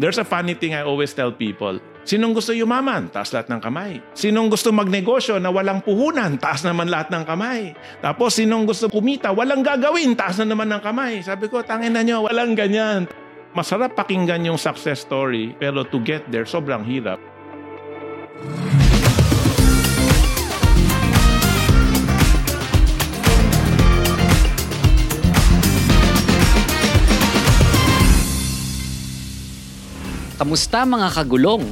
There's a funny thing I always tell people. Sinong gusto yumaman? Taas lahat ng kamay. Sinong gusto magnegosyo na walang puhunan? Taas naman lahat ng kamay. Tapos sinong gusto kumita? Walang gagawin? Taas na naman ng kamay. Sabi ko, tangin na nyo, walang ganyan. Masarap pakinggan yung success story, pero to get there, sobrang hirap. Kamusta mga kagulong?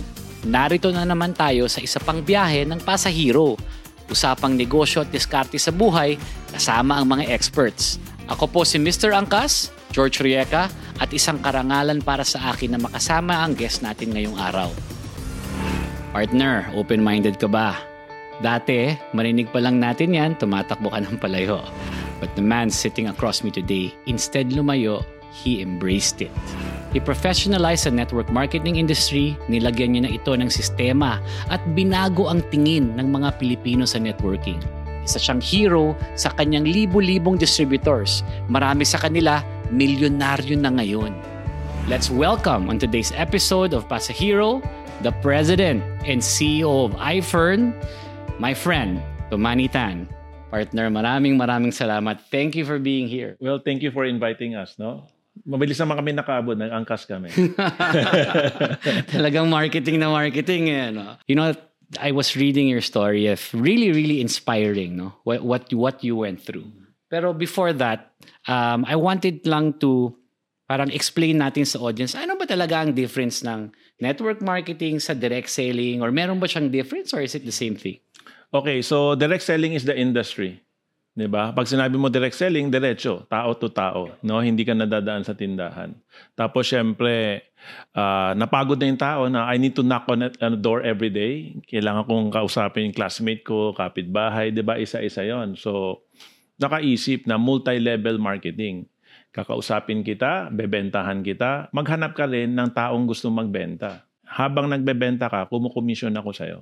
Narito na naman tayo sa isa pang biyahe ng pasahero. Usapang negosyo at diskarte sa buhay kasama ang mga experts. Ako po si Mr. Angkas, George Royeca, at isang karangalan para sa akin na makasama ang guest natin ngayong araw. Partner, open-minded ka ba? Dati, marinig pa lang natin yan, tumatakbo ka ng palayo. But the man sitting across me today, instead lumayo, he embraced it. I-professionalize sa network marketing industry, nilagyan niya na ito ng sistema at binago ang tingin ng mga Pilipino sa networking. Isa siyang hero sa kanyang libu-libong distributors. Marami sa kanila, milyonaryo na ngayon. Let's welcome on today's episode of Pasahero, the President and CEO of iFern, my friend, Tommanny Tan. Partner, maraming salamat. Thank you for being here. Well, thank you for inviting us, no? Mabilis naman kami nakaabot, nag-angkas kami. Talagang marketing na marketing eh, no? You know, I was reading your story. Really inspiring, no? What you went through. Pero before that, I wanted lang to parang explain natin sa audience, ano ba talaga ang difference ng network marketing sa direct selling? Or meron ba siyang difference or is it the same thing? Okay, so direct selling is the industry. Diba? Pag sinabi mo direct selling, diretso, tao to tao, no? Hindi ka nadadaan sa tindahan. Tapos syempre, napagod na yung tao na I need to knock on a door every day. Kailangan kong kausapin yung classmate ko, kapitbahay, diba? Isa-isa yon. So, nakaisip na multi-level marketing. Kakausapin kita, bebentahan kita, maghanap ka rin ng taong gusto magbenta. Habang nagbebenta ka, kumukomisyon ako sa'yo.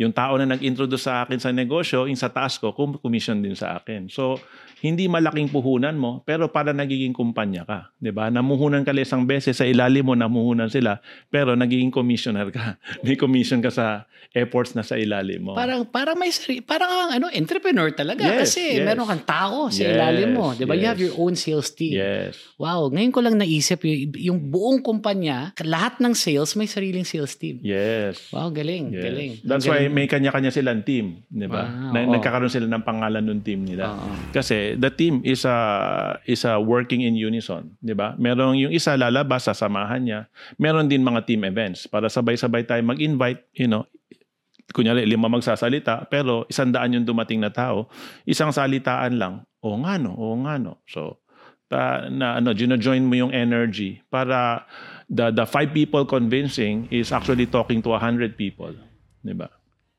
Yung tao na nag-introduce sa akin sa negosyo, yung sa taas ko, commission din sa akin. So, hindi malaking puhunan mo, pero para nagiging kumpanya ka. Diba? Namuhunan ka isang beses, sa ilalim mo namuhunan sila, pero nagiging commissioner ka. May commission ka sa efforts na sa ilalim mo. Parang may sarili, parang ano, entrepreneur talaga. Yes, kasi meron kang tao sa ilalim mo. Diba? You have your own sales team. Yes. Wow, ngayon ko lang naisip, yung buong kumpanya, lahat ng sales, may sariling sales team. Yes. Wow, galing. That's why may kanya-kanya silang team, di ba? Nagkakaroon sila ng pangalan ng team nila. Kasi the team is working in unison, di ba? Merong yung isa lalabas, sasamahan niya. Meron din mga team events para sabay-sabay tayo mag-invite, you know. Kunyari, 5 magsasalita, pero 100 yung dumating na tao. Isang salitaan lang. Oo nga no. So, join mo yung energy para the 5 people convincing is actually talking to 100 people. Di ba?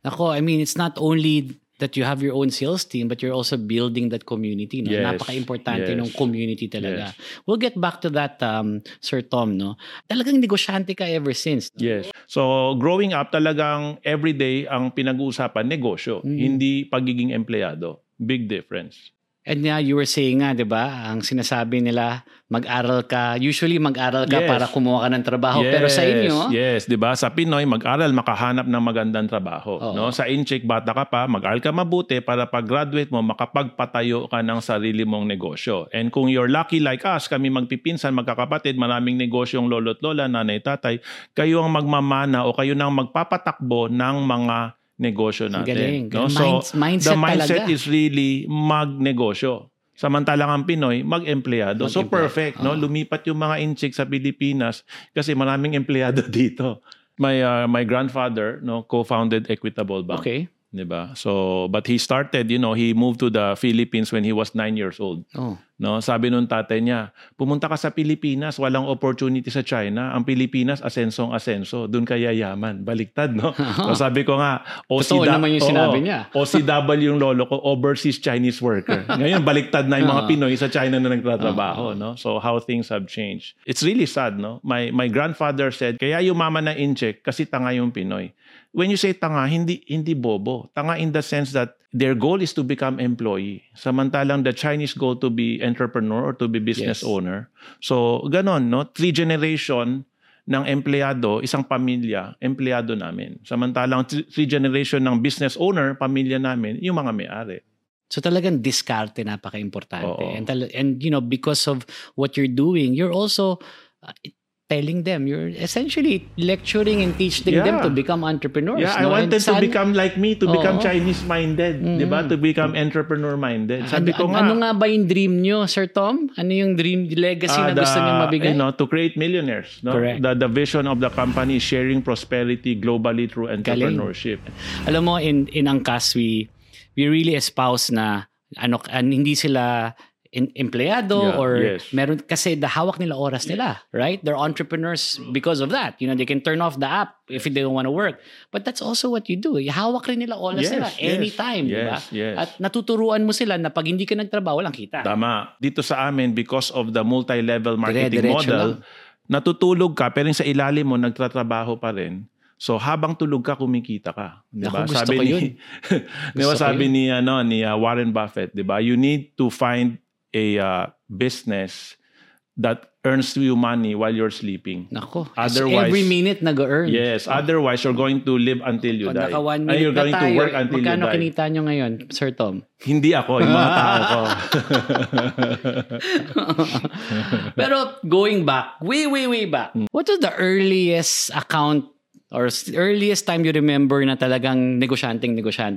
Ako, I mean, it's not only that you have your own sales team, but you're also building that community. No? Yes, napaka-importante ng community talaga. Yes. We'll get back to that, Sir Tom. No? Talagang negosyante ka ever since. No? Yes. So, growing up, talagang everyday ang pinag-uusapan, negosyo. Hindi pagiging empleyado. Big difference. And yeah, you were saying nga, di ba, ang sinasabi nila, mag-aral ka para kumuha ka ng trabaho. Yes, pero sa inyo... Yes, di ba? Sa Pinoy, mag-aral, makahanap ng magandang trabaho. No? Sa Incheck, bata ka pa, mag-aral ka mabuti para pag-graduate mo, makapagpatayo ka ng sarili mong negosyo. And kung you're lucky like us, kami magpipinsan, magkakapatid, maraming negosyong lolo't lola, nanay, tatay, kayo ang magmamana o kayo nang magpapatakbo ng mga negosyo natin. Galing. No? So, the mindset talaga is really magnegosyo. Samantalang ang Pinoy, mag-empleyado. So, perfect. No? Lumipat yung mga Incheck sa Pilipinas kasi maraming empleyado dito. My grandfather, no, co-founded Equitable Bank. Okay. Diba? So, but he started, you know, he moved to the Philippines when he was 9 years old. Oh. No, sabi nung tatay niya, pumunta ka sa Pilipinas, walang opportunity sa China. Ang Pilipinas, asensong-asenso. Doon ka yayaman. Baliktad, no? So, sabi ko nga, OCW yung lolo ko, overseas Chinese worker. Ngayon, baliktad na yung mga Pinoy sa China na nagtatrabaho, no? So, how things have changed. It's really sad, no? My grandfather said, kaya yumaman na Incheck kasi tanga yung Pinoy. When you say tanga, hindi bobo. Tanga in the sense that their goal is to become employee. Samantalang the Chinese goal to be entrepreneur or to be business owner. So, ganon, no? 3 generation ng empleyado, isang pamilya, empleyado namin. Samantalang 3 generation ng business owner, pamilya namin, yung mga may-ari. So talagang diskarte napaka-importante. And you know, because of what you're doing, you're also telling them, you're essentially lecturing and teaching them to become entrepreneurs. Yeah, no? I wanted to become like me, to become Chinese-minded, diba? To become entrepreneur-minded. Sabi ko nga, ano nga ba yung dream nyo, Sir Tom? Ano yung dream legacy na gusto nyo mabigay? You know, to create millionaires. No? Correct. The vision of the company is sharing prosperity globally through entrepreneurship. Galing. Alam mo, in Angkas, we really espouse na hindi sila empleyado meron kasi the hawak nila oras nila, right? They're entrepreneurs because of that. You know, they can turn off the app if they don't want to work. But that's also what you do. Hawak rin nila oras nila anytime, di ba? At natuturuan mo sila na pag hindi ka nagtrabaho, walang kita. Tama. Dito sa amin, because of the multi-level marketing model, natutulog ka pero sa ilalim mo nagtatrabaho pa rin. So habang tulog ka, kumikita ka, di ba? Sabi ko yun. Sabi ni Warren Buffett, di ba? You need to find a business that earns you money while you're sleeping. Nako. Otherwise, every minute nag-earn. Yes. Otherwise, you're going to live until you die. And you're going to work until you die. Magkano kinita nyo ngayon, Sir Tom? Hindi ako. Yung mga tao ko. Pero going back, way back, what was the earliest account or earliest time you remember na talagang negosyante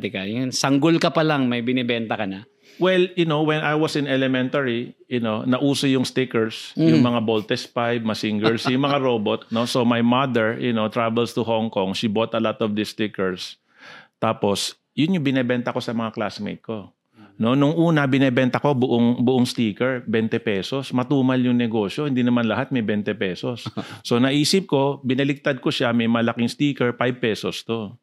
ka? Yung sanggol ka pa lang, may binibenta ka na? Well, you know, when I was in elementary, you know, nauso yung stickers, yung mga Voltes 5, Mazinger C, yung mga robot, no? So my mother, you know, travels to Hong Kong. She bought a lot of these stickers. Tapos, yun yung binibenta ko sa mga classmate ko. No, nung una binebenta ko buong sticker, 20 pesos. Matumal yung negosyo, hindi naman lahat may 20 pesos. So naisip ko, binaliktad ko siya, may malaking sticker, 5 pesos to.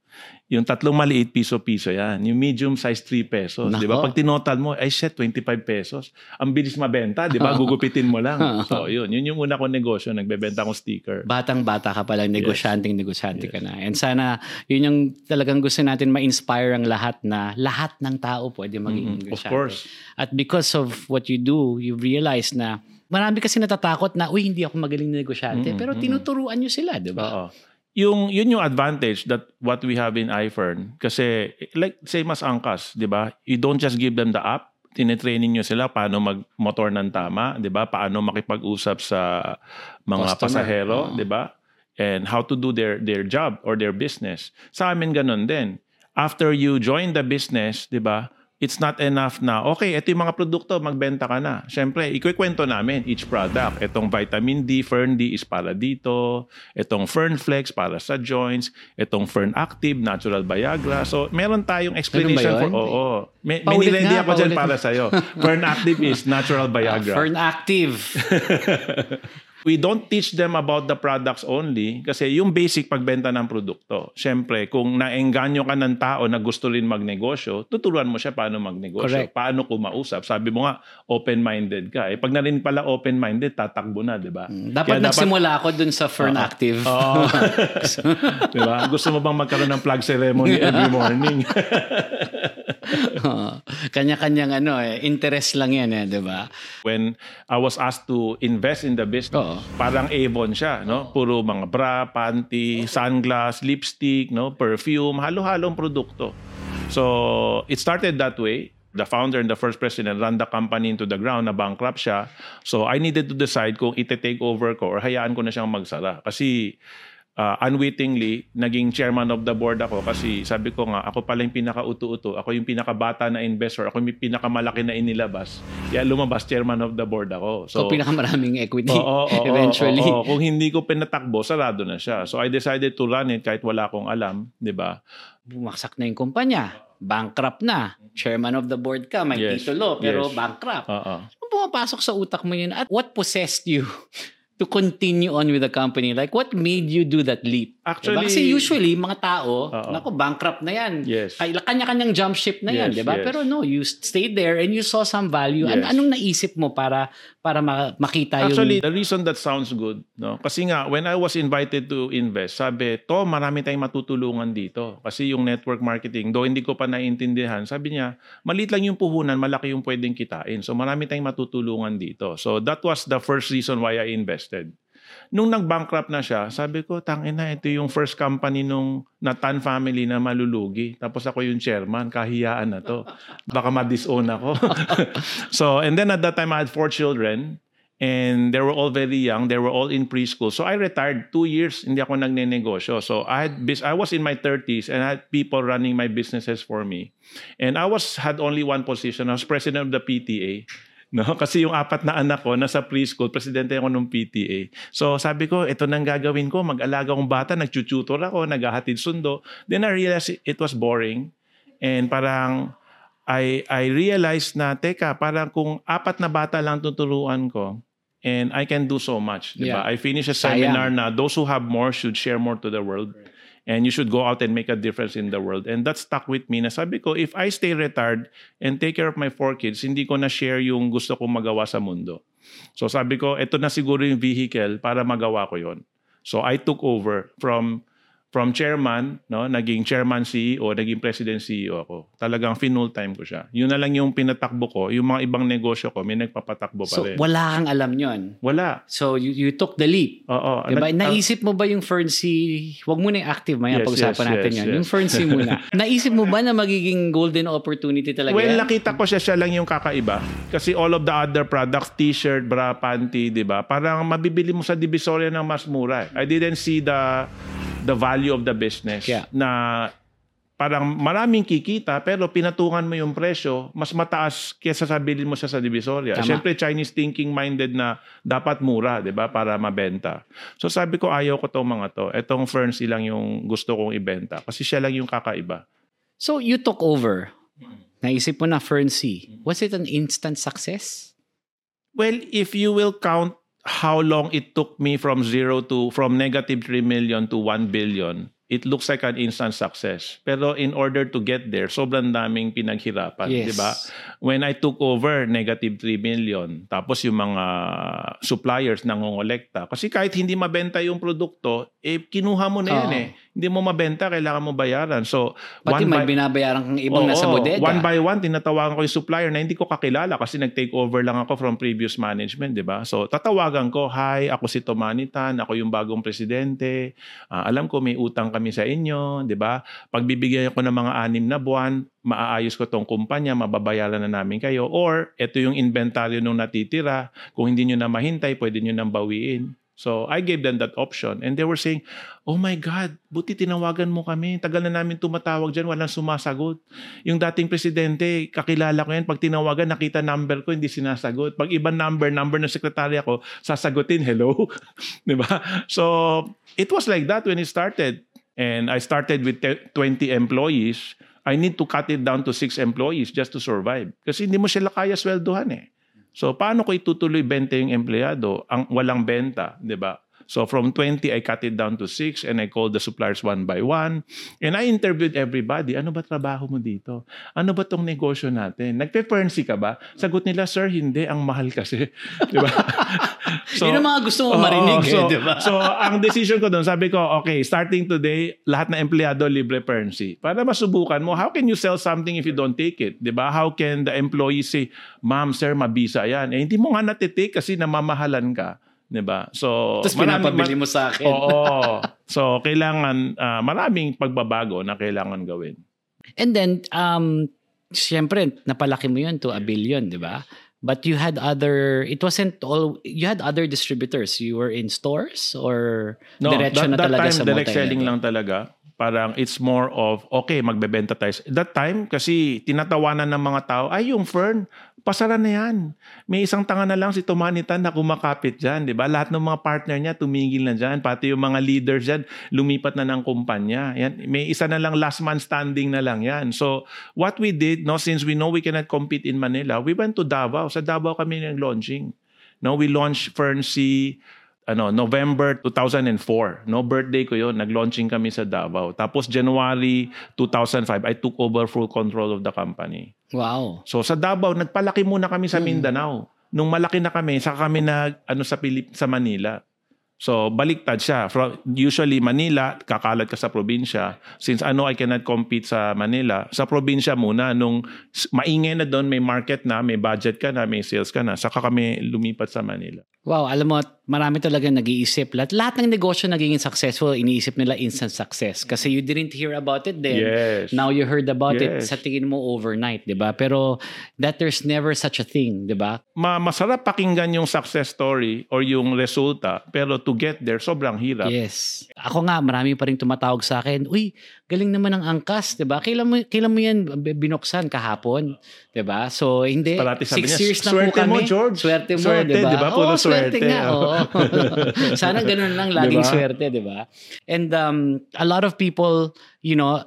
Yung tatlong maliit, piso-piso yan. Yung medium size, 3 pesos. Di ba? Pag tinotal mo, 25 pesos. Ang bilis mabenta, di ba? Gugupitin mo lang. So yun yung una kong negosyo, nagbebenta akong sticker. Batang-bata ka palang, negosyanteng ka na. And sana, yun yung talagang gusto natin ma-inspire ang lahat na lahat ng tao pwede maging negosyante. Of course. At because of what you do, you realize na marami kasi natatakot na, uy, hindi ako magaling na negosyante. Pero tinuturuan nyo sila, di ba? Oo. Yung advantage that what we have in iFern, kasi like same as Angkas, di ba? You don't just give them the app, tinetraining nyo sila paano mag-motor ng tama, di ba? Paano makipag-usap sa mga pasahero, di ba? And how to do their job or their business. Sa amin ganun din. After you join the business, di ba? It's not enough na, okay, ito yung mga produkto, magbenta ka na. Siyempre, ikukwento namin each product. Itong vitamin D, Fern-D is para dito. Itong Fern Flex para sa joints. Itong Fern Active, natural Viagra. So, meron tayong explanation for, may nilindi ako dyan para sa'yo. Fern Active is natural Viagra. Fern Active. We don't teach them about the products only kasi yung basic pagbenta ng produkto. Siyempre, kung naengganyo ka ng tao na gusto rin magnegosyo, tuturuan mo siya paano magnegosyo, paano kumausap. Sabi mo nga, open-minded ka. Pag narinig pala open-minded, tatakbo na, di ba? Dapat nagsimula ako dun sa Fern Active. Di ba? Gusto mo bang magkaroon ng plug ceremony every morning? Kanya-kanyang interest lang yan, di ba? When I was asked to invest in the business, parang Avon siya, no? Puro mga bra, panty, sunglass, lipstick, no? Perfume, halo-halong produkto. So, it started that way. The founder and the first president ran the company into the ground, na bankrupt siya. So, I needed to decide kung iti-take over ko or hayaan ko na siyang magsara. Kasi, unwittingly, naging chairman of the board ako kasi sabi ko nga, ako pala yung pinaka-uto-uto, ako yung pinaka-bata na investor, ako yung pinaka-malaki na inilabas. Kaya lumabas chairman of the board ako. So pinaka-maraming equity eventually. Kung hindi ko pinatakbo, sarado na siya. So I decided to run it kahit wala akong alam, di ba? Bumaksak na yung kumpanya. Bankrupt na. Chairman of the board ka, may titulo, pero bankrupt. Ano pumapasok sa utak mo yun? At what possessed you to continue on with the company? Like, what made you do that leap? Actually, diba? Kasi usually, mga tao, naku, bankrupt na yan. Yes. Kanya-kanyang jump ship na yan, diba? Pero no, you stayed there and you saw some value. Anong naisip mo para makita yun? Actually, the reason that sounds good, no? Kasi nga, when I was invited to invest, sabi, marami tayong matutulungan dito. Kasi yung network marketing, though hindi ko pa naiintindihan, sabi niya, maliit lang yung puhunan, malaki yung pwedeng kitain. So, marami tayong matutulungan dito. So, that was the first reason why I invested. Nung nag-bankrupt na siya, sabi ko, tangin na, ito yung first company nung Tan family na malulugi. Tapos ako yung chairman, kahiyaan na to. Baka ma-disown ako. So, and then at that time, I had 4 children. And they were all very young. They were all in preschool. So I retired 2 years. Hindi ako nagnenegosyo. So I was in my 30s and I had people running my businesses for me. And I had only one position. I was president of the PTA. No? Kasi yung 4 na anak ko, nasa preschool, presidente ako ng PTA. So sabi ko, ito nang gagawin ko. Mag-alaga akong bata. Nag-tutor ako. Naghahatid sundo. Then I realized it was boring. And parang I realized na, teka, parang kung 4 na bata lang tuturuan ko, and I can do so much, di ba? I finished a seminar na those who have more should share more to the world. And you should go out and make a difference in the world. And that stuck with me. Na sabi ko, if I stay retired and take care of my 4 kids, hindi ko na-share yung gusto kong magawa sa mundo. So sabi ko, ito na siguro yung vehicle para magawa ko yon. So I took over from chairman, no, naging chairman CEO, naging president CEO ako. Talagang full time ko siya. Yun na lang yung pinatakbo ko. Yung mga ibang negosyo ko, may nagpapatakbo pa rin. So, wala kang alam yun? Wala. So, you took the leap. Oo. Diba? Naisip mo ba yung Fern-C? Huwag muna yung active. Maya pag-usapan natin yun. Yung Fern-C muna. Naisip mo ba na magiging golden opportunity talaga? Well, nakita ko siya lang yung kakaiba. Kasi all of the other products, t-shirt, bra, panty, diba? Parang mabibili mo sa Divisoria ng mas mura. I didn't see the value of the business na parang maraming kikita pero pinatungan mo yung presyo mas mataas kaysa sabilin mo siya sa Divisoria. Siyempre Chinese thinking minded na dapat mura, 'di ba, para mabenta. So sabi ko ayaw ko tong mga to. Etong Fern-C lang yung gusto kong ibenta kasi siya lang yung kakaiba. So you took over. Naisip mo na Fern-C. Was it an instant success? Well, if you will count how long it took me from negative 3 million to 1 billion, it looks like an instant success. Pero in order to get there, sobrang daming pinaghirapan, yes. Diba? When I took over, negative 3 million. Tapos yung mga suppliers nangongolekta. Kasi kahit hindi mabenta yung produkto, eh, kinuha mo na yan eh. Hindi mo mabenta, kailangan mo bayaran. So, pati may binabayaran kang ibang nasa bodega. One by one, tinatawagan ko yung supplier na hindi ko kakilala kasi nag-take over lang ako from previous management, diba? So, tatawagan ko, hi, ako si Tommanny Tan, ako yung bagong presidente. Alam ko may utang kami sa inyo, di ba? Pagbibigyan ko ng mga 6 na buwan, maaayos ko tong kumpanya, mababayaran na namin kayo. Or, ito yung inventaryo nung natitira. Kung hindi nyo na mahintay, pwede nyo nang bawiin. So, I gave them that option. And they were saying, oh my God, buti tinawagan mo kami. Tagal na namin tumatawag dyan, walang sumasagot. Yung dating presidente, kakilala ko yan. Pag tinawagan, nakita number ko, hindi sinasagot. Pag iba number ng sekretarya ko, sasagutin, hello? Di ba? So, it was like that when it started. And I started with 20 employees. I need to cut it down to 6 employees just to survive. Kasi hindi mo sila kaya sweldohan eh. So, paano ko itutuloy benta yung empleyado? Ang walang benta, di ba? So, from 20, I cut it down to 6 and I called the suppliers one by one. And I interviewed everybody. Ano ba trabaho mo dito? Ano ba tong negosyo natin? Nagpe-Fern-C ka ba? Sagot nila, sir, hindi. Ang mahal kasi. Di ba? So, yun ang mga gusto mong marinig. Di ba? So, ang decision ko doon, sabi ko, okay, starting today, lahat na empleyado libre Fern-C. Para masubukan mo, how can you sell something if you don't take it? Di ba? How can the employee say, ma'am, sir, mabisa yan. Eh, hindi mo nga natitake kasi namamahalan ka. Diba? So, tapos pinapabili mo sa akin. Oo. So, kailangan, maraming pagbabago na kailangan gawin. And then, siyempre, napalaki mo yun to 1 billion, diba? But you had you had other distributors. You were in stores or no, diretso na talaga sa mga direct selling lang talaga. Parang it's more of, okay, magbebenta tayo. That time, kasi tinatawanan ng mga tao, ay, yung Fern, pasara na yan. May isang tanga na lang si Tommanny Tan na kumakapit dyan, di ba? Lahat ng mga partner niya tumigil na dyan. Pati yung mga leaders dyan, lumipat na ng kumpanya. Yan. May isa na lang, last man standing na lang yan. So, what we did, no, since we know we cannot compete in Manila, we went to Davao. Sa Davao kami nag-launching. No, we launched Fern-C, November 2004. No, birthday ko yun. Nag-launching kami sa Davao. Tapos January 2005, I took over full control of the company. Wow. So sa Davao, nagpalaki muna kami sa Mindanao. Nung malaki na kami, saka kami sa Manila. So baliktad siya. Usually Manila, kakalat ka sa probinsya. Since I cannot compete sa Manila, sa probinsya muna, nung maingay na doon, may market na, may budget ka na, may sales ka na, saka kami lumipat sa Manila. Wow, alam mo, marami talaga nag-iisip. Lahat ng negosyo naging successful, iniisip nila instant success. Kasi you didn't hear about it then. Yes. Now you heard about it. Sa tingin mo overnight, di ba? Pero that there's never such a thing, di ba? Masarap pakinggan yung success story or yung resulta, pero to get there, sobrang hirap. Yes. Ako nga, marami pa rin tumatawag sa akin, uy, galing naman ang Angkas, di ba? Kailan mo yan binuksan kahapon, di ba? So, hindi. Parati sabi niya, swerte mo, George. Swerte mo, di ba? Diba? Oo, swerte nga. Oo. Sana ganun lang laging diba? Swerte, di ba? And a lot of people, you know,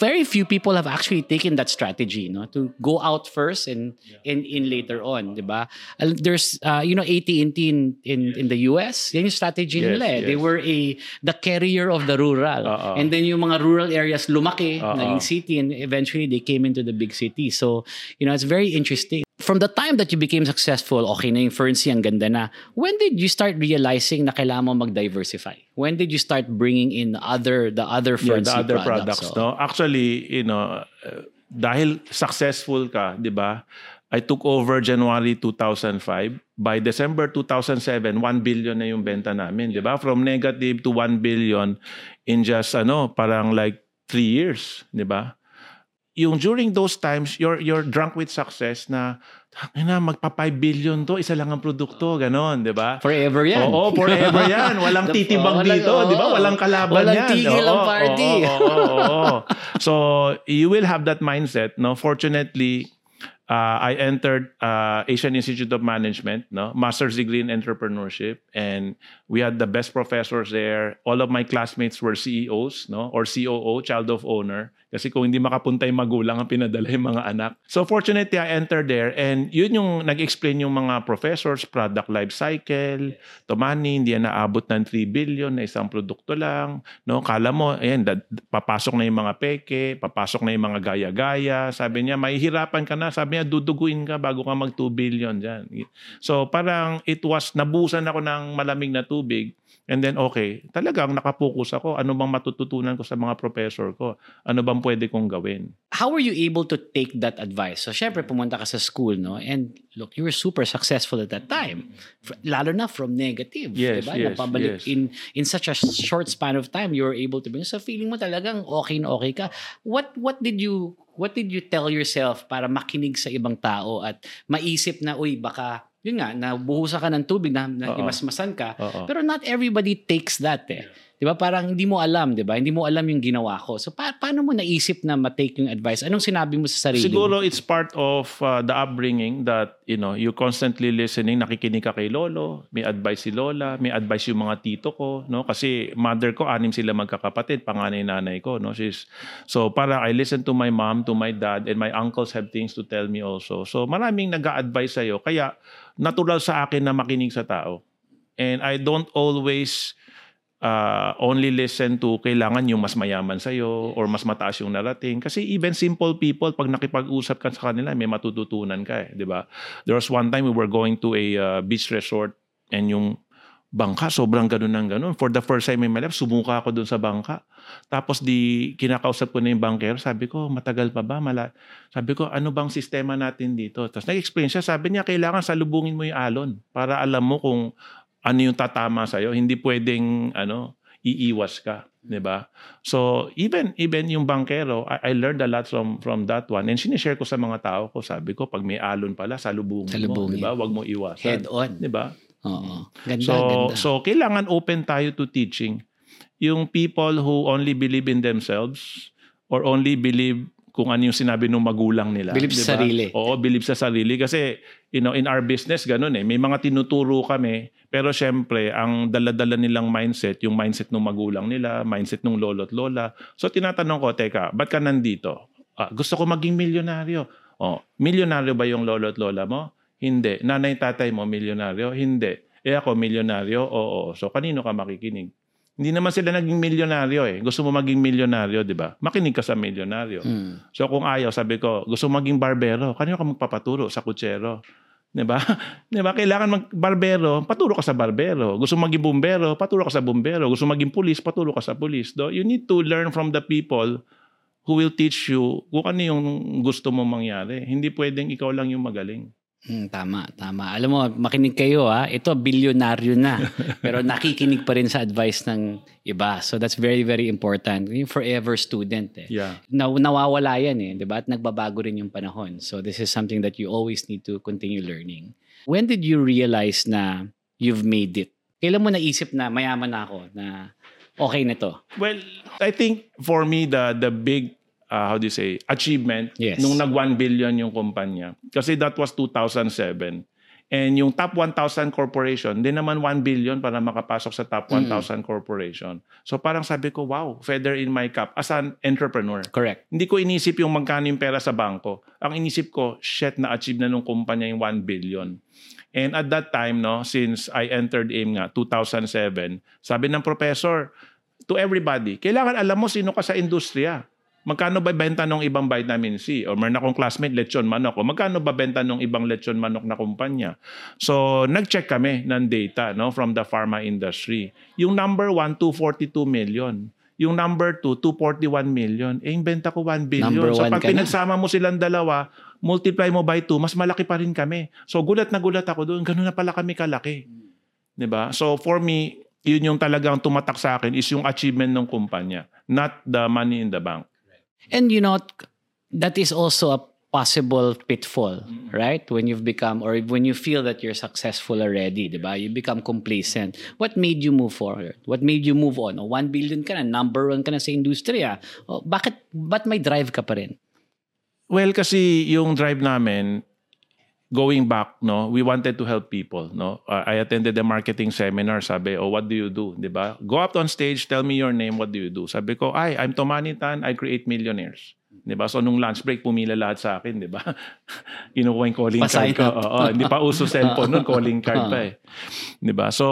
very few people have actually taken that strategy, no? To go out first and in later on, di ba? There's, you know, AT&T in the US, yan yung strategy nila eh. They were the carrier of the rural. And then yung mga rural areas lumaki, naging city, and eventually they came into the big city. So, you know, it's very interesting. From the time that you became successful, okay na yung Fern-C, ang ganda na. When did you start realizing na kailangan mo mag-diversify? When did you start bringing in the other Fern-C products? No? Actually, you know, dahil successful ka, di ba? I took over January 2005. By December 2007, 1 billion na yung benta namin, di ba? From negative to 1 billion in just, parang like 3 years, di ba? Yung during those times, you're drunk with success na, magpa 5 billion to, isa lang ang produkto, ganon, di ba? Forever yan. Oo, forever yan. Walang titibag dito, di ba? Walang kalaban yan. Walang tigil ang party. So, you will have that mindset, no? Fortunately, I entered Asian Institute of Management, no? Master's degree in entrepreneurship, and we had the best professors there. All of my classmates were CEOs, no? Or COO, child of owner. Kasi kung hindi makapunta yung magulang ang pinadala yung mga anak. So fortunately, I entered there and yun yung nag-explain yung mga professors, product life cycle, Tommanny, hindi yan naabot ng 3 billion na isang produkto lang. No? Kala mo, ayan, papasok na yung mga peke, papasok na yung mga gaya-gaya. Sabi niya, mahihirapan ka na. Sabi niya, duduguin ka bago ka mag 2 billion dyan. So parang nabusan ako ng malamig na tubig. And then, okay, talagang nakapokus ako. Ano bang matututunan ko sa mga professor ko? Ano bang pwede kong gawin? How were you able to take that advice? So, syempre, pumunta ka sa school, no? And look, you were super successful at that time. Lalo na from negative. Yes, diba? Napabalik. In such a short span of time, you were able to bring. So, feeling mo talagang okay na okay ka. What did you tell yourself para makinig sa ibang tao at maisip na, uy, baka... Yun nga, nabuhusan ka ng tubig, nakimasmasan ka. Pero not everybody takes that eh. Diba? Parang hindi mo alam, diba? Hindi mo alam yung ginawa ko. So paano mo naisip na matake yung advice? Anong sinabi mo sa sarili? Siguro it's part of the upbringing that, you know, you're constantly listening, nakikinig ka kay lolo, may advice si lola, may advice yung mga tito ko, no? Kasi mother ko, 6 sila magkakapatid, panganay-nanay ko, no? So parang I listen to my mom, to my dad, and my uncles have things to tell me also. So maraming nag-a-advise sa'yo. Kaya, natural sa akin na makinig sa tao. And I don't always only listen to kailangan yung mas mayaman sa'yo or mas mataas yung narating. Kasi even simple people, pag nakipag-usap ka sa kanila, may matututunan ka eh, di ba? There was one time we were going to a beach resort and yung bangka, sobrang ganun ng ganun. For the first time in my life, sumuka ako dun sa bangka. Tapos kinakausap ko na yung bankero. Sabi ko, matagal pa ba? Sabi ko, ano bang sistema natin dito? Tapos nag-explain siya. Sabi niya, kailangan salubungin mo yung alon para alam mo kung ano yung tatama sa'yo. Hindi pwedeng iiwas ka. Diba? So, even yung bankero, I learned a lot from that one. And sinishare ko sa mga tao ko. Sabi ko, pag may alon pala, salubungin mo. Diba? Huwag mo iwasan. Head on. Diba? Oo. Ganda, So, kailangan open tayo to teaching. Yung people who only believe in themselves or only believe kung ano yung sinabi ng magulang nila. Believe sa sarili. Oo, believe sa sarili. Kasi, in our business, ganun eh. May mga tinuturo kami. Pero syempre, ang daladala nilang mindset, yung mindset ng magulang nila, mindset ng lolo at lola. So, tinatanong ko, teka, ba't ka nandito? Gusto ko maging milyonaryo. Oh, milyonaryo ba yung lolo at lola mo? Hindi. Nanay, tatay mo, milyonaryo? Hindi. Ako, milyonaryo? Oo. So, kanino ka makikinig? Hindi naman sila naging milyonaryo eh. Gusto mo maging milyonaryo, di ba? Makinig ka sa milyonaryo. So, kung ayaw, sabi ko, gusto mo maging barbero? Kanino ka magpapaturo? Sa kutsero. Di ba? Di ba? Kailangan barbero, paturo ka sa barbero. Gusto mo maging bumbero? Paturo ka sa bumbero. Gusto mo maging pulis? Paturo ka sa pulis. You need to learn from the people who will teach you kung ano yung gusto mo mangyari. Hindi pwedeng ikaw lang yung magaling. Tama, tama. Alam mo, makinig kayo ha. Ito, bilyonaryo na. Pero nakikinig pa rin sa advice ng iba. So that's very, very important. Yung forever student eh. Yeah. Nawawala yan eh, di ba? At nagbabago rin yung panahon. So this is something that you always need to continue learning. When did you realize na you've made it? Kailan mo naisip na mayaman ako, na okay na to? Well, I think for me, the big achievement, yes, nung nag 1 billion yung kumpanya. Kasi that was 2007. And yung top 1,000 corporation, di naman 1 billion para makapasok sa top 1,000 corporation. So parang sabi ko, wow, feather in my cap as an entrepreneur. Correct. Hindi ko inisip yung magkano yung pera sa bangko. Ang inisip ko, shit, na-achieve na nung kumpanya yung 1 billion. And at that time, no, since I entered AIM nga, 2007, sabi ng professor, to everybody, kailangan alam mo sino ka sa industriya. Magkano ba benta ng ibang vitamin C? O meron akong classmate, lechon manok. O magkano ba benta ng ibang lechon manok na kumpanya? So, nag-check kami ng data, no, from the pharma industry. Yung number 1, 242 million. Yung number 2, 241 million. Eh, yung benta ko 1 billion. Number so, pag pinagsama mo silang dalawa, multiply mo by 2, mas malaki pa rin kami. So, gulat na gulat ako doon. Ganun na pala kami kalaki. Diba? So, for me, yun yung talagang tumatak sa akin is yung achievement ng kumpanya. Not the money in the bank. And you know, that is also a possible pitfall, right? When you've become, or when you feel that you're successful already, diba? You become complacent. What made you move forward? What made you move on? O, 1 billion ka na, number 1 ka na sa industriya. O, ba't may drive ka pa rin? Well, kasi yung drive namin, going back, no, we wanted to help people, no. I attended the marketing seminar, sabi, oh, what do you do, di ba? Go up on stage, tell me your name, what do you do? Sabi ko, I'm Tommanny Tan, I create millionaires. Di ba? So nung lunch break, pumila lahat sa akin, di ba? Kinukuha yung calling card ko. Oo, hindi pa uso cellphone nun, calling card pa eh. Di ba? So,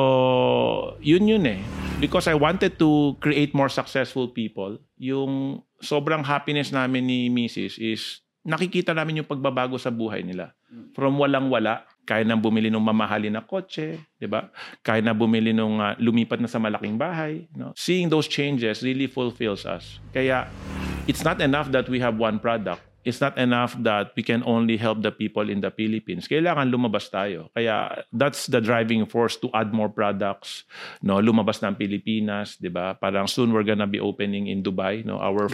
yun eh. Because I wanted to create more successful people, yung sobrang happiness namin ni Mrs. is nakikita namin yung pagbabago sa buhay nila. From walang-wala, kaya na bumili ng mamahalin na kotse, di ba? Kaya na bumili ng lumipat na sa malaking bahay. No? Seeing those changes really fulfills us. Kaya, it's not enough that we have one product. It's not enough that we can only help the people in the Philippines. Kailangan lumabas tayo. Kaya that's the driving force to add more products. No, lumabas ng Pilipinas, 'di ba? Parang soon we're gonna be opening in Dubai, no, our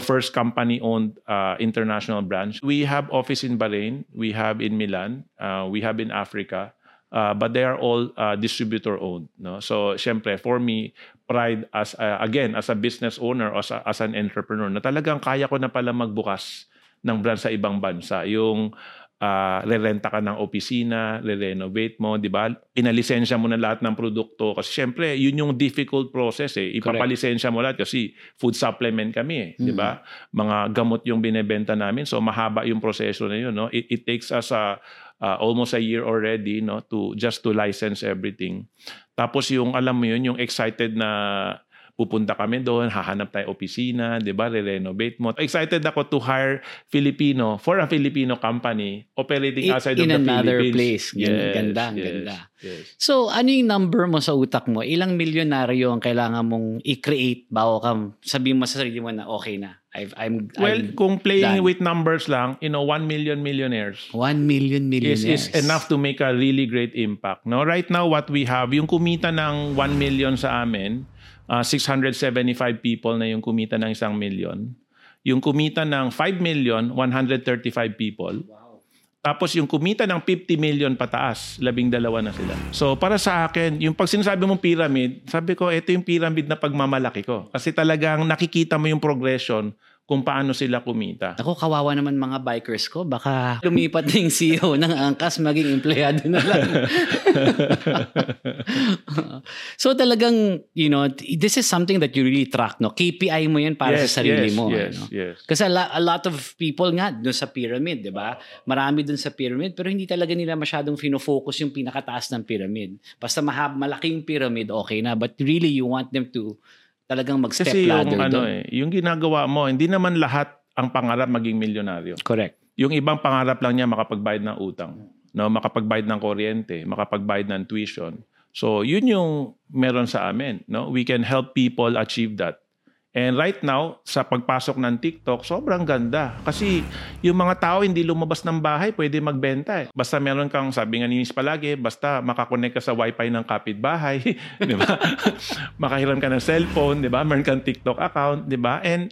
first company owned international branch. We have office in Bahrain, we have in Milan, we have in Africa. But they are all distributor owned, no? So syempre for me, pride as again as a business owner or as an entrepreneur na talagang kaya ko na pala magbukas ng brand sa ibang bansa. Yung rerenta ka ng opisina, re-renovate mo, di ba? Inalisensya mo na lahat ng produkto kasi syempre yun yung difficult process eh. Ipapalisensya mo lahat kasi food supplement kami eh, di ba? Mga gamot yung binebenta namin, so mahaba yung proseso na yun, no? It takes us almost a year already, no, to license everything. Tapos yung alam mo yun, yung excited na pupunta kami doon, hahanap tayo opisina, 'di ba? Re-renovate mo. Excited ako to hire Filipino for a Filipino company operating outside in of the Philippines. In another place. Yes, ganda. Yes. So, ano yung number mo sa utak mo? Ilang milyonaryo ang kailangan mong i-create bago ka sabihin mo sa sarili mo na okay na? Kung playing done with numbers lang, you know, 1 million millionaires. 1 million millionaires is enough to make a really great impact. No, right now what we have, yung kumita ng 1 million sa amin, 675 people na yung kumita ng 1 million. Yung kumita ng 5 million, 135 people. Wow. Tapos yung kumita ng 50 million pataas, 12 na sila. So para sa akin, yung pag sinasabi mong pyramid, sabi ko, ito yung pyramid na pagmamalaki ko. Kasi talagang nakikita mo yung progression kung paano sila kumita. Ako, kawawa naman mga bikers ko. Baka lumipat na yung CEO ng Angkas, maging empleyado na lang. So talagang, you know, this is something that you really track, no? KPI mo yan para sa sarili mo. Yes, ano? Kasi a lot of people nga doon sa pyramid, di ba? Marami doon sa pyramid, pero hindi talaga nila masyadong fino-focus yung pinakataas ng pyramid. Basta malaking pyramid, okay na. But really, you want them to talagang mag-step kasi ladder doon. Kasi yung ginagawa mo, hindi naman lahat ang pangarap maging milyonaryo. Correct. Yung ibang pangarap lang niya makapagbayad ng utang, no, makapagbayad ng kuryente, makapagbayad ng tuition. So, yun yung meron sa amin, no? We can help people achieve that. And right now, sa pagpasok ng TikTok, sobrang ganda. Kasi yung mga tao hindi lumabas ng bahay, pwede magbenta eh. Basta meron kang, sabi nga ninis palagi, basta makakonect ka sa wifi ng kapitbahay, di ba? Makahiram ka ng cellphone, di ba? Meron kang TikTok account, di ba? And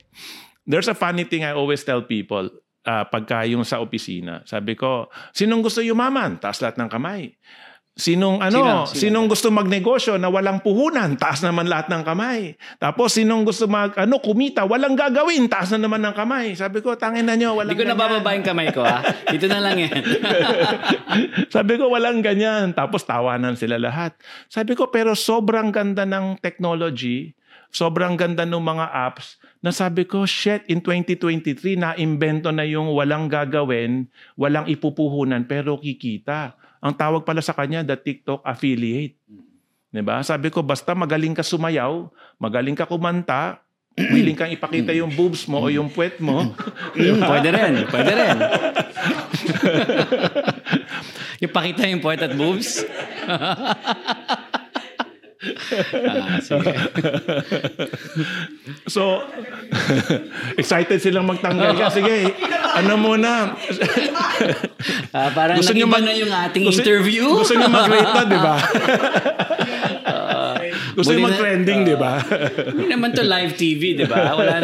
there's a funny thing I always tell people. Pagka yung sa opisina, sabi ko, sinong gusto yumaman? Taas lahat ng kamay. Sinong gusto magnegosyo na walang puhunan? Taas naman lahat ng kamay. Tapos sinong gusto kumita, walang gagawin, taas na naman ng kamay. Sabi ko, tangin na nyo, walang ganyan. Hindi ko nabababa yung kamay ko, ha? Dito na lang yan. Sabi ko, walang ganyan. Tapos tawanan sila lahat. Sabi ko, pero sobrang ganda ng technology, sobrang ganda ng mga apps, na sabi ko, shit, in 2023, na-invento na yung walang gagawin, walang ipupuhunan, pero kikita. Ang tawag pala sa kanya, the TikTok affiliate. Diba? Sabi ko, basta magaling ka sumayaw, magaling ka kumanta, willing kang ipakita yung boobs mo o yung puwet mo. Diba? Pwede rin, pwede rin. Yung pakita yung puwet at boobs. So, excited silang magtanggal ka. Sige, ano muna? Parang gusto nakiba na yung ating interview. Gusto nyo mag-rate na, di ba? Gusto nyo mag-trending, di ba? Hindi naman to live TV, di ba? Wala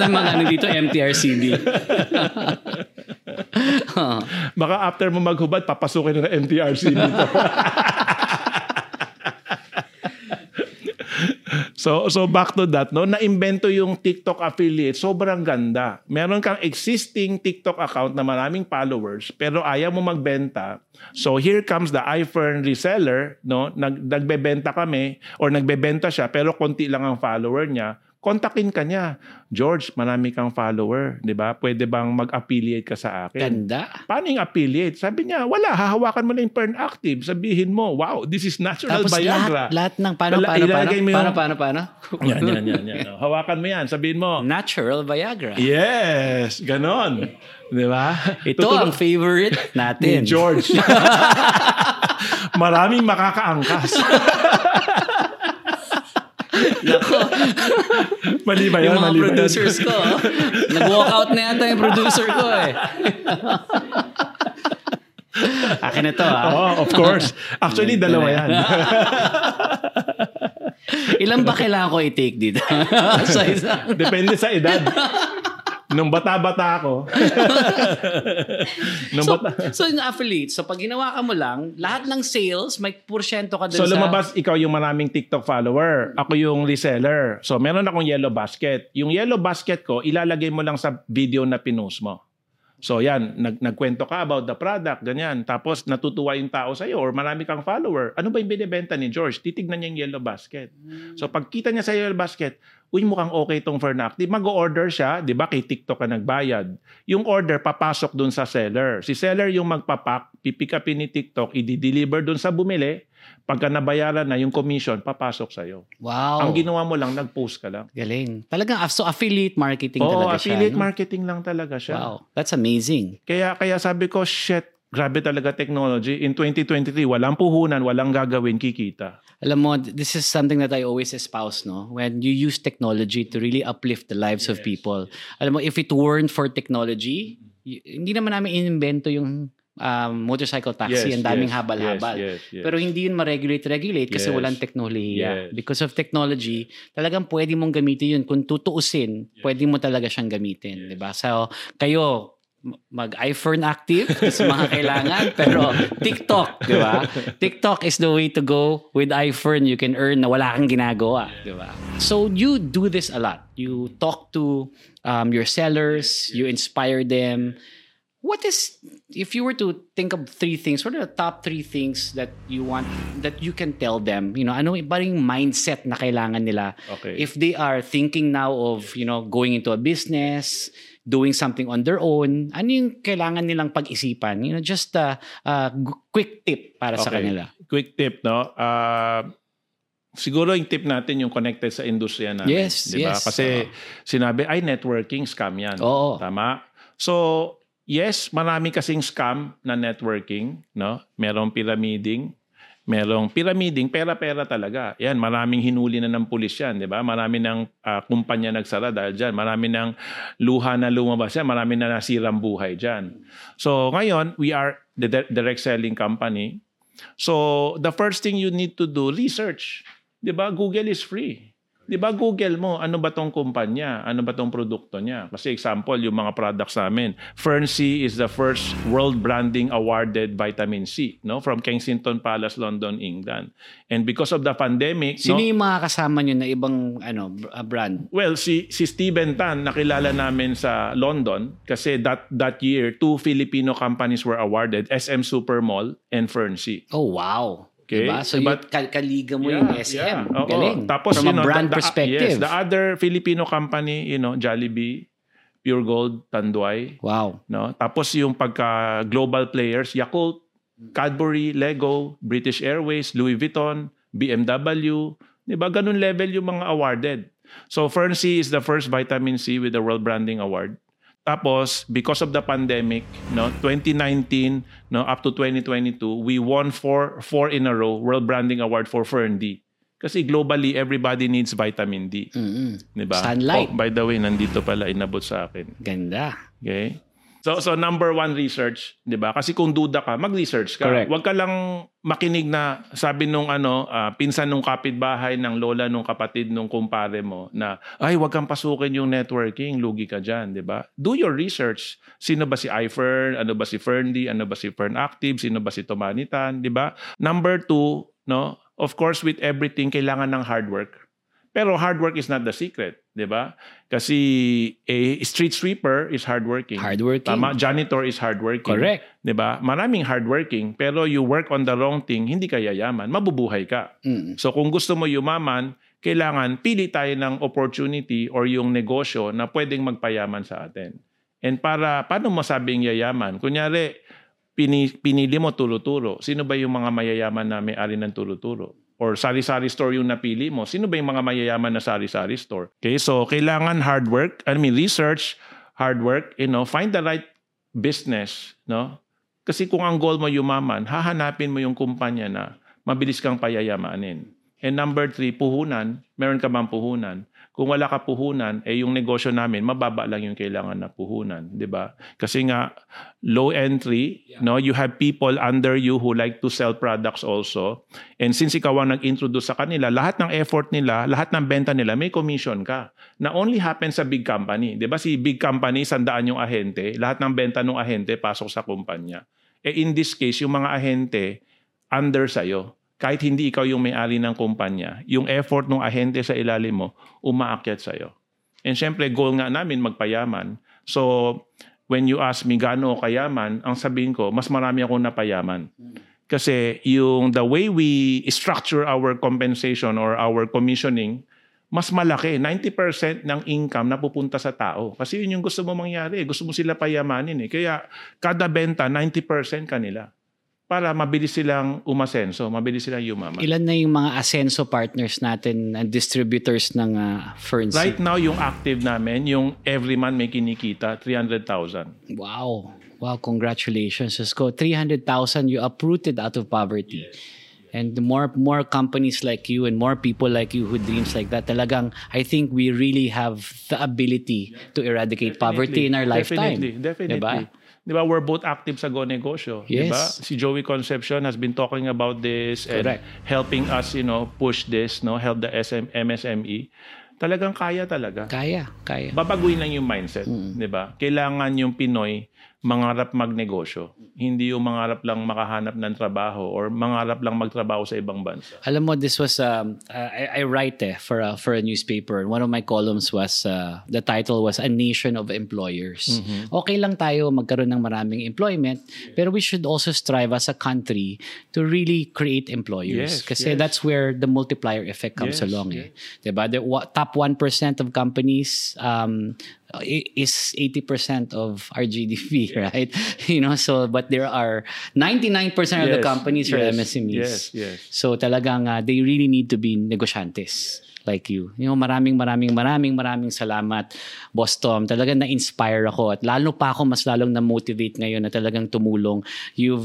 naman ano dito, MTRCB. Baka after mo maghubad, papasukin na MTRCB to. So back to that, no? Na-invento yung TikTok affiliate. Sobrang ganda. Meron kang existing TikTok account na maraming followers, pero ayaw mo magbenta. So here comes the iFern reseller, no? Nagbebenta kami or nagbebenta siya pero konti lang ang follower niya. Kontakin ka niya. George, marami kang follower, 'di ba? Pwede bang mag-affiliate ka sa akin? Ganda. Paano yung affiliate? Sabi niya, wala, hahawakan mo na yung Fern Active. Sabihin mo, wow, this is natural. Tapos Viagra. Lahat ng paano. Yan. Hawakan mo yan, sabihin mo, natural Viagra. Yes, ganon. 'Di ba? Ito ang favorite natin. Ni George. Maraming makakaangkas. Nako. Mali ba yun? Yung mga producers ko. Nag-walk out na yata yung producer ko eh. Akin na to, ah. Oo, of course. Actually, dalawa yan. Ilan ba kailangan ko i-take dito? Sa isang... Depende sa edad. Nung bata-bata ako. So yung affiliate, so pag ginawa ka mo lang, lahat ng sales, may porsyento ka dun sa... So lumabas, ikaw yung maraming TikTok follower. Ako yung reseller. So meron akong yellow basket. Yung yellow basket ko, ilalagay mo lang sa video na pinost mo. So yan, nagkwento ka about the product, ganyan. Tapos natutuwa yung tao sa'yo or marami kang follower. Ano ba yung binibenta ni George? Titignan niya yung yellow basket. So pagkita niya sa yellow basket, uy, mukhang okay itong Fern Active. Mag-order siya, di ba? Kay TikTok ka nagbayad. Yung order, papasok dun sa seller. Si seller yung magpapak, pipikapin ni TikTok, i-deliver dun sa bumili. Pagka nabayaran na yung commission, papasok sa'yo. Wow. Ang ginawa mo lang, nag-post ka lang. Galing. Talagang, so affiliate marketing talaga siya. Oo, affiliate marketing lang talaga siya. Wow, that's amazing. Kaya sabi ko, shit, grabe talaga technology. In 2023, walang puhunan, walang gagawin, kikita. Alam mo, this is something that I always espouse, no? When you use technology to really uplift the lives of people. Alam mo, if it weren't for technology, hindi naman namin inimbento yung... motorcycle taxi, ang daming habal-habal. Yes. Pero hindi yun ma-regulate kasi walang teknolohiya. Yes. Because of technology, talagang pwede mong gamitin yun. Kung tutuusin, pwede mo talaga siyang gamitin. Diba? So, kayo, mag-iFern Active kasi mga kailangan, pero TikTok, di ba? TikTok is the way to go. With iFern, you can earn na wala kang ginagawa, di ba? So you do this a lot. You talk to your sellers, you inspire them. What is, if you were to think of three things, what are the top three things that you want, that you can tell them? You know, ano ba yung mindset na kailangan nila? Okay. If they are thinking now of, you know, going into a business, doing something on their own, ano yung kailangan nilang pag-isipan? You know, just a quick tip para sa kanila. Quick tip, no? Siguro yung tip natin yung connected sa industriya natin. Yes, diba? Yes. Kasi sinabi, ay, networking, scam yan. Oo. Tama? So, yes, marami kasing scam na networking, no? Merong pyramiding, merong pyramiding, pera-pera talaga. Yan, maraming hinuli na ng pulis yan, di ba? Marami ng kumpanya nagsara dahil dyan. Marami ng luha na lumabas yan. Marami na nasirang buhay dyan. So ngayon, we are the direct selling company. So the first thing you need to do, research. Di ba? Google is free. Di ba, Google mo, ano ba tong kumpanya? Ano ba tong produkto niya? Kasi example, yung mga products namin. Fern-C is the first World Branding Awarded vitamin C, no? From Kensington Palace, London, England. And because of the pandemic, sino yung mga kasama niyo na ibang ano, brand? Well, si Steven Tan, nakilala namin sa London kasi that year, 2 Filipino companies were awarded, SM Supermall and Fern-C. Oh, wow. Okay. Diba? So but, kaliga mo yung SM. Yeah. Galing. Tapos, from a brand perspective. Yes, the other Filipino company, you know, Jollibee, Pure Gold, Tanduay. Wow. No? Tapos yung pagka-global players, Yakult, Cadbury, Lego, British Airways, Louis Vuitton, BMW. Diba? Ganun level yung mga awarded. So Fern-C is the first vitamin C with the World Branding Award. Tapos, because of the pandemic, no, 2019, no, up to 2022, we won four in a row World Branding Award for Fern-D. Kasi globally, everybody needs vitamin D. Mm-hmm. Diba? Sunlight. Oh, by the way, nandito pala, inabot sa akin. Ganda. Okay? So number one, research. Diba? Kasi kung duda ka, mag-research ka. Correct. Huwag ka lang makinig na sabi nung pinsan nung kapitbahay, ng lola, nung kapatid, nung kumpare mo na, ay, wag kang pasukin yung networking, lugi ka dyan, di ba? Do your research. Sino ba si iFern? Ano ba si Fern-D? Ano ba si Fern Active? Sino ba si Tommanny Tan? Di ba? Number two, no? Of course, with everything, kailangan ng hard work. Pero hard work is not the secret, di ba? Kasi a street sweeper is hardworking. Hardworking. Tama, janitor is hardworking. Correct. Di ba? Maraming hardworking, pero you work on the wrong thing, hindi ka yayaman, mabubuhay ka. Mm. So kung gusto mo yumaman, kailangan pili tayo ng opportunity or yung negosyo na pwedeng magpayaman sa atin. And paano masabing yayaman? Kunyari, pinili mo Tuluturo. Sino ba yung mga mayayaman na may-ari ng Tuluturo? Or sari-sari store yung napili mo. Sino ba yung mga mayayaman na sari-sari store? Okay, so kailangan hard work. I mean, research, hard work, you know, find the right business, no? Kasi kung ang goal mo yumaman, hahanapin mo yung kumpanya na mabilis kang payayamanin. And number three, puhunan. Meron ka bang puhunan? Kung wala ka puhunan, eh yung negosyo namin, mababa lang yung kailangan na puhunan, di ba? Kasi nga, low entry, no? You have people under you who like to sell products also. And since ikaw ang nag-introduce sa kanila, lahat ng effort nila, lahat ng benta nila, may commission ka. Na only happens sa big company. Di ba? Si big company, sandaan yung ahente. Lahat ng benta ng ahente, pasok sa kumpanya. Eh in this case, yung mga ahente, under sa'yo. Kahit hindi ikaw yung may-ari ng kumpanya, yung effort ng ahente sa ilalim mo, umaakyat sa'yo. And syempre, goal nga namin, magpayaman. So, when you ask me, gaano kayaman, ang sabihin ko, mas marami akong napayaman. Kasi yung the way we structure our compensation or our commissioning, mas malaki. 90% ng income na pupunta sa tao. Kasi yun yung gusto mo mangyari. Gusto mo sila payamanin. Eh. Kaya, kada benta, 90% kanila. Para mabilis silang umasenso, mabilis silang yumaman. Ilan na yung mga asenso partners natin and distributors ng Fern-C? Right now, yung active namin, yung every month may kinikita, 300,000. Wow. Wow, congratulations. Let's go. 300,000 you uprooted out of poverty. Yes. And more companies like you and more people like you who dreams like that, talagang I think we really have the ability to eradicate poverty in our lifetime. Definitely. Diba? Diba, we're both active sa go-negosyo. Yes. Diba? Si Joey Concepcion has been talking about this and helping us, you know, push this, no, help the MSME. Talagang kaya talaga. Kaya. Babaguhin lang yung mindset, diba? Kailangan yung Pinoy mangarap magnegosyo. Hindi yung mangarap lang makahanap ng trabaho or mangarap lang magtrabaho sa ibang bansa. Alam mo, this was, I write for a newspaper. One of my columns was, the title was A Nation of Employers. Mm-hmm. Okay lang tayo magkaroon ng maraming employment, pero we should also strive as a country to really create employers. Yes, kasi that's where the multiplier effect comes along. Yes. Eh. Diba? The top 1% of companies is 80% of our GDP, right? You know, so but there are 99% of the companies are MSMEs. So talagang they really need to be negosyantes. like you. You know, maraming salamat, Boss Tom. Talagang na-inspire ako. At lalo pa ako mas lalong na-motivate ngayon na talagang tumulong. You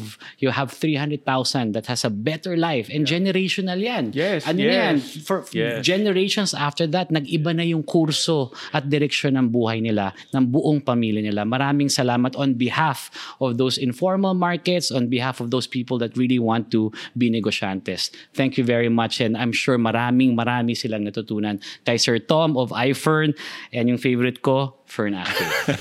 have 300,000 that has a better life. And generational yan. Yes, yan? For generations after that, nag-iba na yung kurso at direksyon ng buhay nila, ng buong pamilya nila. Maraming salamat on behalf of those informal markets, on behalf of those people that really want to be negosyantes. Thank you very much. And I'm sure marami silang natutunan kay Sir Tom of iFern and yung favorite ko, Fern Active.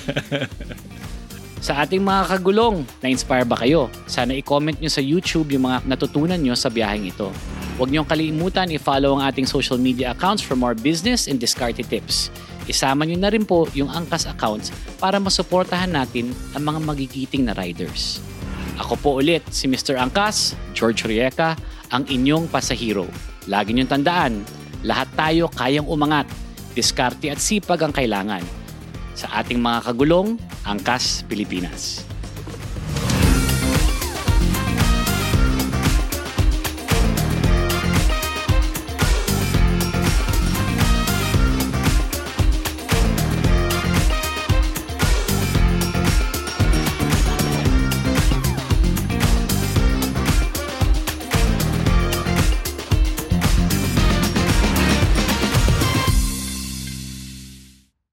Sa ating mga kagulong, na-inspire ba kayo? Sana i-comment nyo sa YouTube yung mga natutunan nyo sa biyaheng ito. Huwag nyo kalimutan i-follow ang ating social media accounts for more business and discarded tips. Isama nyo na rin po yung Angkas accounts para masuportahan natin ang mga magigiting na riders. Ako po ulit si Mr. Angkas, George Royeca, ang inyong pasahero. Lagi niyong tandaan, lahat tayo kayang umangat, diskarte at sipag ang kailangan. Sa ating mga kagulong, Angkas Pilipinas.